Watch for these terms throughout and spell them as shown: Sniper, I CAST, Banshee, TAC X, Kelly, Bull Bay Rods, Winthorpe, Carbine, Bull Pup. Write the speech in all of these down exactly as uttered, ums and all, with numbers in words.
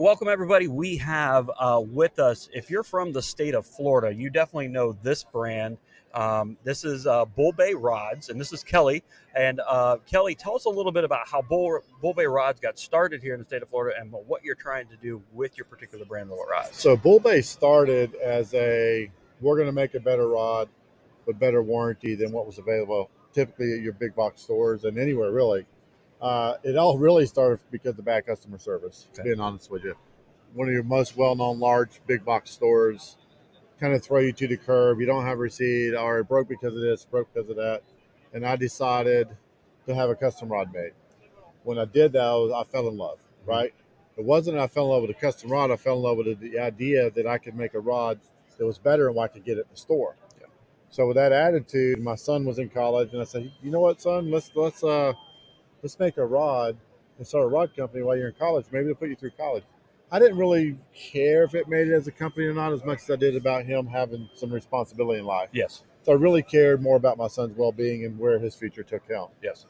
Welcome, everybody. We have uh, with us, if you're from the state of Florida, you definitely know this brand. Um, this is uh, Bull Bay Rods, and this is Kelly. And uh, Kelly, tell us a little bit about how Bull, Bull Bay Rods got started here in the state of Florida and what you're trying to do with your particular brand of rods. So Bull Bay started as a, we're going to make a better rod with better warranty than what was available typically at your big box stores and anywhere, really. Uh, it all really started because of bad customer service, okay. Being honest with you. One of your most well-known large big box stores kind of throw you to the curb. You don't have a receipt, or it broke because of this, broke because of that. And I decided to have a custom rod made. When I did that, I, was, I fell in love, mm-hmm. right? It wasn't I fell in love with a custom rod. I fell in love with the idea that I could make a rod that was better and I could get it in the store. Yeah. So with that attitude, my son was in college, and I said, you know what, son, let's, let's, uh, let's make a rod and start a rod company while you're in college. Maybe they'll put you through college. I didn't really care if it made it as a company or not as much as I did about him having some responsibility in life. Yes. So I really cared more about my son's well-being and where his future took him. Yes.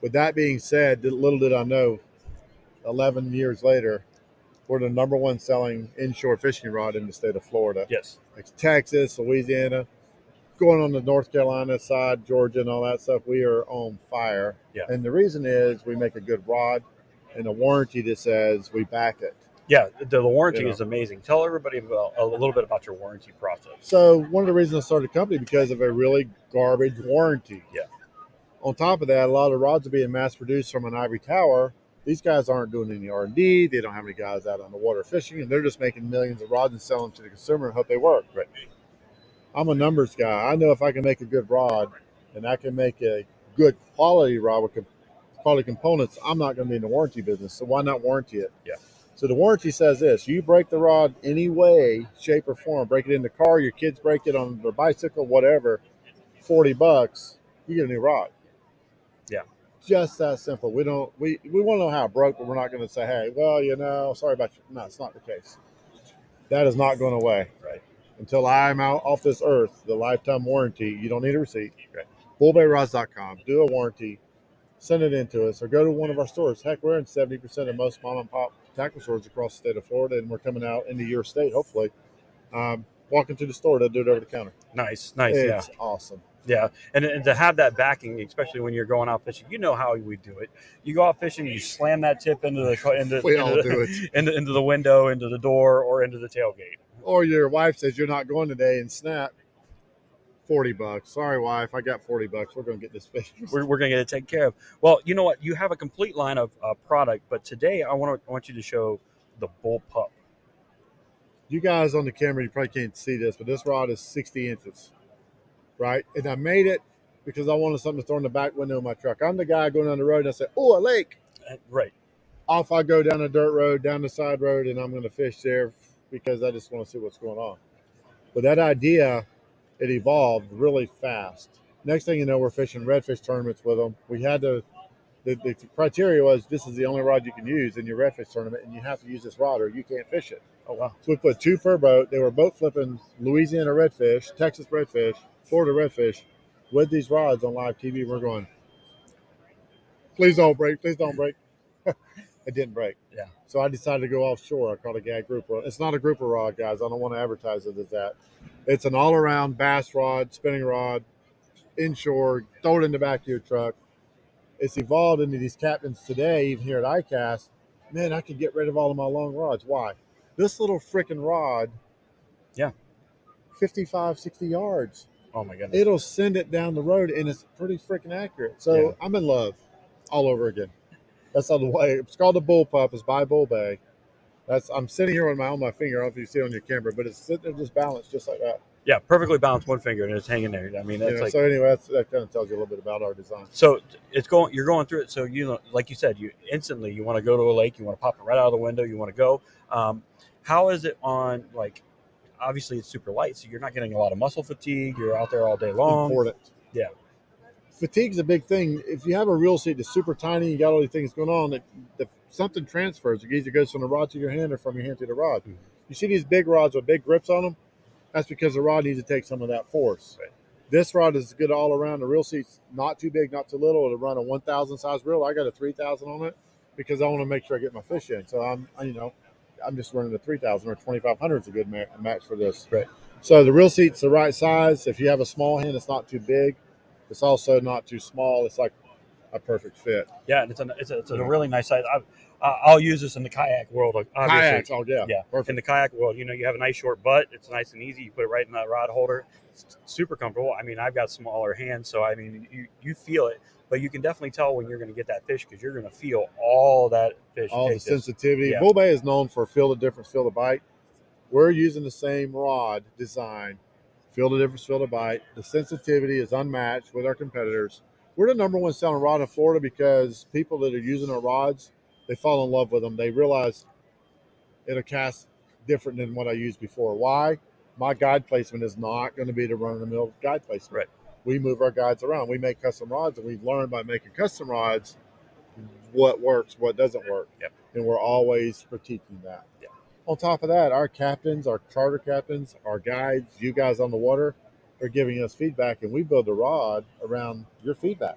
With that being said, little did I know, eleven years later, we're the number one selling inshore fishing rod in the state of Florida. Yes. Like Texas, Louisiana, going on the North Carolina side, Georgia, and all that stuff, we are on fire. Yeah. And the reason is we make a good rod and a warranty that says we back it. Yeah, the, the warranty you know. is amazing. Tell everybody about, a little bit about your warranty process. So one of the reasons I started a company because of a really garbage warranty. Yeah. On top of that, a lot of rods are being mass produced from an ivory tower. These guys aren't doing any R and D. They don't have any guys out on the water fishing, and they're just making millions of rods and selling them to the consumer and hope they work. Right. I'm a numbers guy. I know if I can make a good rod and I can make a good quality rod with quality components, I'm not going to be in the warranty business. So why not warranty it? Yeah. So the warranty says this, you break the rod any way, shape or form, break it in the car, your kids break it on their bicycle, whatever, forty bucks, you get a new rod. Yeah. Just that simple. We don't, we, we want to know how it broke, but we're not going to say, hey, well, you know, sorry about you. No, it's not the case. That is not going away. Right. Until I'm out off this earth, the lifetime warranty, you don't need a receipt. Right. bull bay rods dot com, do a warranty, send it in to us, or go to one of our stores. Heck, we're in seventy percent of most mom and pop tackle stores across the state of Florida, and we're coming out into your state, hopefully. Um, walking to the store, they'll do it over the counter. Nice, nice, it's yeah. It's awesome. Yeah, and, and to have that backing, especially when you're going out fishing, you know how we do it. You go out fishing, you slam that tip into the into, into, the, into, into the window, into the door, or into the tailgate. Or your wife says you're not going today, and snap, forty bucks. Sorry, wife, I got forty bucks. We're gonna get this fish. We're we're gonna get it taken care of. Well, you know what? You have a complete line of uh, product, but today I want to I want you to show the Bull Pup. You guys on the camera, you probably can't see this, but this rod is sixty inches. Right, and I made it because I wanted something to throw in the back window of my truck. I'm the guy going down the road, and I said, "Oh, a lake!" Right, off I go down a dirt road, down the side road, and I'm going to fish there because I just want to see what's going on. But that idea, it evolved really fast. Next thing you know, we're fishing redfish tournaments with them. We had to. The, the criteria was this is the only rod you can use in your redfish tournament, and you have to use this rod or you can't fish it. Oh wow! So we put two per boat. They were boat flipping Louisiana redfish, Texas redfish, Florida redfish with these rods on live T V. We're going, please don't break, please don't break. It didn't break. Yeah. So I decided to go offshore. I caught a gag grouper. It's not a grouper rod, guys. I don't want to advertise it as that. It's an all-around bass rod, spinning rod, inshore, throw it in the back of your truck. It's evolved into these captains today, even here at I CAST. Man, I can get rid of all of my long rods. Why? This little freaking rod, yeah, fifty-five, sixty yards. Oh my goodness. It'll send it down the road, and it's pretty freaking accurate. So yeah. I'm in love all over again. That's how the way it's called. The Bull Pup is by Bull Bay. That's I'm sitting here with my on my finger. I don't know if you see it on your camera, but it's sitting there just balanced just like that. Yeah, perfectly balanced one finger, and it's hanging there. I mean, that's yeah, like, so anyway, that's, that kind of tells you a little bit about our design. So it's going, you're going through it. So you know, like you said, you instantly you want to go to a lake, you want to pop it right out of the window, you want to go. Um, how is it on like? Obviously, it's super light, so you're not getting a lot of muscle fatigue. You're out there all day long. Important. Yeah. Fatigue's a big thing. If you have a reel seat that's super tiny, you got all these things going on, that, that something transfers. It either goes from the rod to your hand or from your hand to the rod. Mm-hmm. You see these big rods with big grips on them? That's because the rod needs to take some of that force. Right. This rod is good all around. The reel seat's not too big, not too little. It'll run a one thousand size reel. I got a three thousand on it because I want to make sure I get my fish in. So I'm, you know, I'm just running the three thousand or twenty-five hundred is a good ma- match for this. Right. So the reel seat's the right size. If you have a small hand, it's not too big. It's also not too small. It's like a perfect fit. Yeah, and it's a, it's a, it's a really nice size. I've, I'll use this in the kayak world. Obviously. Kayaks, oh, yeah. Yeah, perfect. In the kayak world, you know, you have a nice short butt. It's nice and easy. You put it right in that rod holder. It's super comfortable. I mean, I've got smaller hands, so, I mean, you, you feel it. But you can definitely tell when you're going to get that fish because you're going to feel all that fish. All the sensitivity. Yeah. Bull Bay is known for feel the difference, feel the bite. We're using the same rod design. Feel the difference, feel the bite. The sensitivity is unmatched with our competitors. We're the number one selling rod in Florida because people that are using our rods, they fall in love with them. They realize it'll cast different than what I used before. Why? My guide placement is not going to be the run-of-the-mill guide placement. Right. We move our guides around. We make custom rods, and we've learned by making custom rods what works, what doesn't work. Yep. And we're always critiquing that. Yep. On top of that, our captains, our charter captains, our guides, you guys on the water are giving us feedback, and we build a rod around your feedback.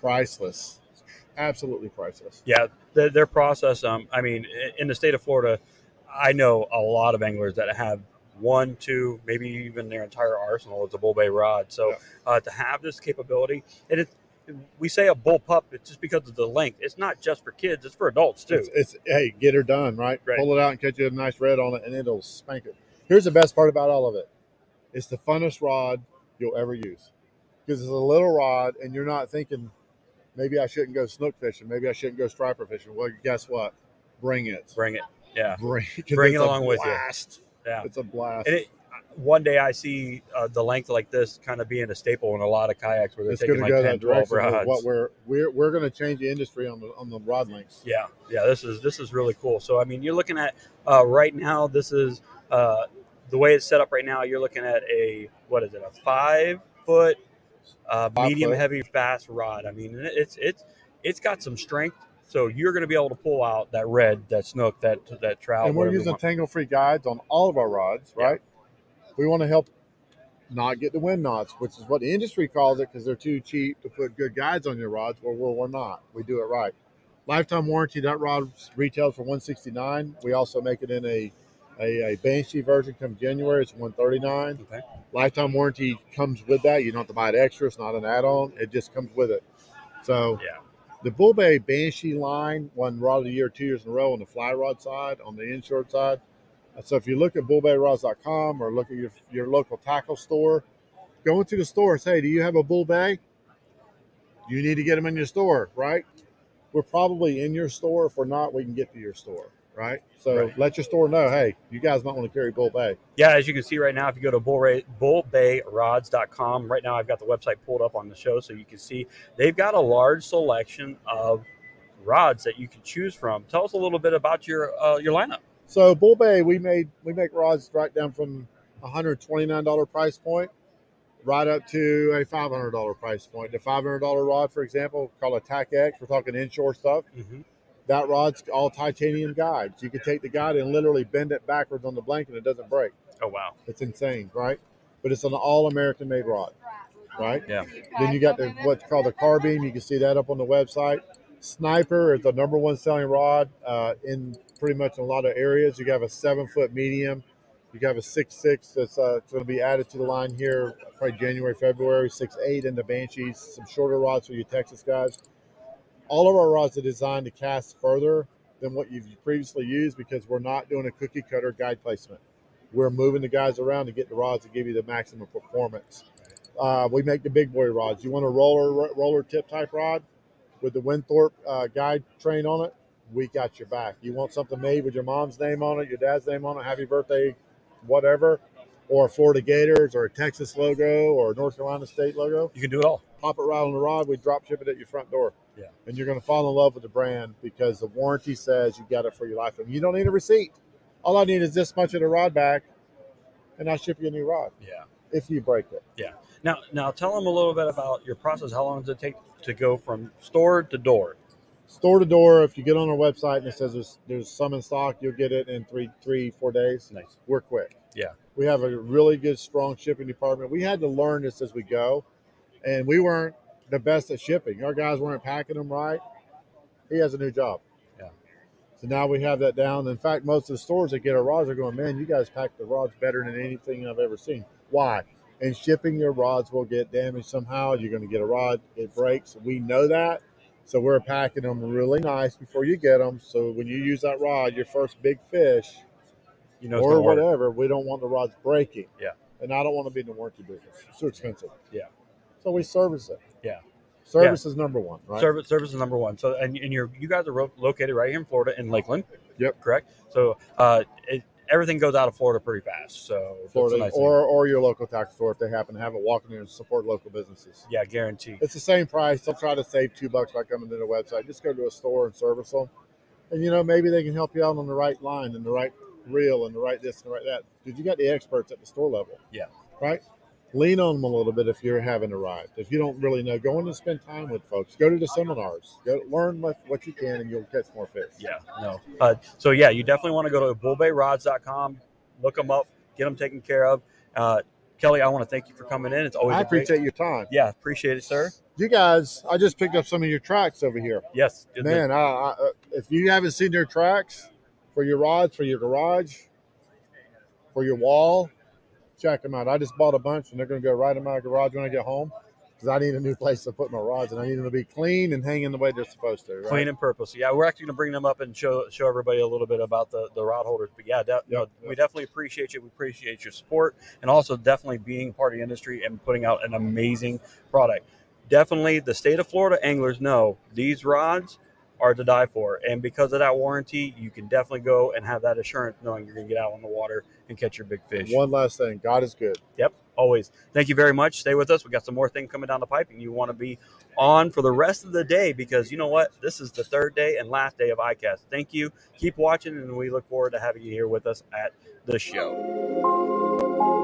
Priceless, absolutely priceless. Yeah, their, their process. Um, I mean, in the state of Florida, I know a lot of anglers that have one, two, maybe even their entire arsenal is a Bull Bay rod. So yeah. uh, to have this capability, and it, we say a Bull Pup, it's just because of the length. It's not just for kids; it's for adults too. It's, it's hey, get her done right. right. Pull it out and catch you a nice red on it, and it'll spank it. Here's the best part about all of it: it's the funnest rod you'll ever use because it's a little rod, and you're not thinking, maybe I shouldn't go snook fishing. Maybe I shouldn't go striper fishing. Well, guess what? Bring it. Bring it. Yeah. Bring, Bring it along with you. It's a blast. Yeah. It's a blast. And it, one day I see uh, the length like this kind of being a staple in a lot of kayaks where they're it's taking like ten, twelve rods. What we're we're we're going to change the industry on the on the rod lengths. Yeah, yeah. This is this is really cool. So I mean, you're looking at uh, right now. This is uh, the way it's set up right now. You're looking at a what is it? A five foot uh, medium heavy fast rod. I mean, it's it's it's got some strength. So you're going to be able to pull out that red, that snook, that that trout. And we're using tangle-free guides on all of our rods, right? Yeah. We want to help not get the wind knots, which is what the industry calls it because they're too cheap to put good guides on your rods. Well, we're, we're not. We do it right. Lifetime warranty. That rod retails for one hundred sixty-nine dollars. We also make it in a, a, a Banshee version come January. It's one hundred thirty-nine dollars. Okay. Lifetime warranty comes with that. You don't have to buy it extra. It's not an add-on. It just comes with it. So yeah. The Bull Bay Banshee line won Rod of the Year two years in a row on the fly rod side, on the inshore side. So if you look at bull bay rods dot com or look at your, your local tackle store, go into the store and say, do you have a Bull Bay? You need to get them in your store, right? We're probably in your store. If we're not, we can get to your store, right? So right. Let your store know, hey, you guys might want to carry Bull Bay. Yeah, as you can see right now, if you go to bull bay rods dot com, right now I've got the website pulled up on the show so you can see they've got a large selection of rods that you can choose from. Tell us a little bit about your uh, your lineup. So Bull Bay, we made we make rods right down from a one hundred twenty-nine dollars price point right up to a five hundred dollars price point. The five hundred dollars rod, for example, called a TAC X. We're talking inshore stuff. Mm-hmm. That rod's all titanium guides. You can take the guide and literally bend it backwards on the blank and it doesn't break. Oh, wow. It's insane, right? But it's an all-American made rod, right? Yeah. Then you got the what's called the Carbine. You can see that up on the website. Sniper is the number one selling rod uh, in pretty much in a lot of areas. You have a seven-foot medium. You have a six six that's uh, going to be added to the line here probably January, February, six eight in the Banshees. Some shorter rods for you Texas guys. All of our rods are designed to cast further than what you've previously used because we're not doing a cookie cutter guide placement. We're moving the guys around to get the rods to give you the maximum performance. Uh, we make the big boy rods. You want a roller roller tip type rod with the Winthorpe uh, guide train on it? We got your back. You want something made with your mom's name on it, your dad's name on it, happy birthday, whatever, or a Florida Gators or a Texas logo or a North Carolina State logo? You can do it all. Pop it right on the rod. We drop ship it at your front door. Yeah. And you're going to fall in love with the brand because the warranty says you got it for your lifetime. You don't need a receipt. All I need is this much of the rod back, and I ship you a new rod. Yeah. If you break it. Yeah. Now, now tell them a little bit about your process. How long does it take to go from store to door? Store to door. If you get on our website and it says there's, there's some in stock, you'll get it in three, three, four days. Nice. We're quick. Yeah. We have a really good, strong shipping department. We had to learn this as we go, and we weren't the best at shipping. Our guys weren't packing them right. He has a new job. Yeah. So now we have that down. In fact, most of the stores that get our rods are going, man, you guys pack the rods better than anything I've ever seen. Why? In shipping, your rods will get damaged somehow. You're going to get a rod. It breaks. We know that. So we're packing them really nice before you get them. So when you use that rod, your first big fish, you know, or whatever, we don't want the rods breaking. Yeah. And I don't want to be in the warranty business. It's too expensive. Yeah. So we service it. Yeah. Service yeah. is number one, right? Service, service is number one. So, and, and you're, you guys are ro- located right here in Florida, in Lakeland. Yep. Correct? So uh, it, everything goes out of Florida pretty fast. So Florida, nice or, or your local tax store if they happen to have it. Walk in there and support local businesses. Yeah, guaranteed. It's the same price. Don't try to save two bucks by coming to the website. Just go to a store and service them. And, you know, maybe they can help you out on the right line and the right reel and the right this and the right that. Dude, you got the experts at the store level. Yeah. Right? Lean on them a little bit if you haven't arrived. If you don't really know, go in and spend time with folks. Go to the seminars. Go learn what, what you can, and you'll catch more fish. Yeah, no. Uh, so, yeah, you definitely want to go to bull bay rods dot com. Look them up. Get them taken care of. Uh, Kelly, I want to thank you for coming in. It's always I appreciate great... your time. Yeah, appreciate it, sir. You guys, I just picked up some of your tracks over here. Yes. Man, I, I, if you haven't seen their tracks for your rods, for your garage, for your wall, check them out. I just bought a bunch, and they're going to go right in my garage when I get home because I need a new place to put my rods, and I need them to be clean and hanging the way they're supposed to. Right? Clean and purpose. Yeah, we're actually going to bring them up and show show everybody a little bit about the, the rod holders. But, yeah, de- you know, we definitely appreciate you. We appreciate your support and also definitely being part of the industry and putting out an amazing product. Definitely the state of Florida anglers know these rods are to die for, and because of that warranty, you can definitely go and have that assurance knowing you're going to get out on the water and catch your big fish. One last thing. God is good. Yep. Always. Thank you very much. Stay with us. We got some more things coming down the pipe, and you want to be on for the rest of the day, because you know what? This is the third day and last day of I CAST. Thank you. Keep watching, and we look forward to having you here with us at the show.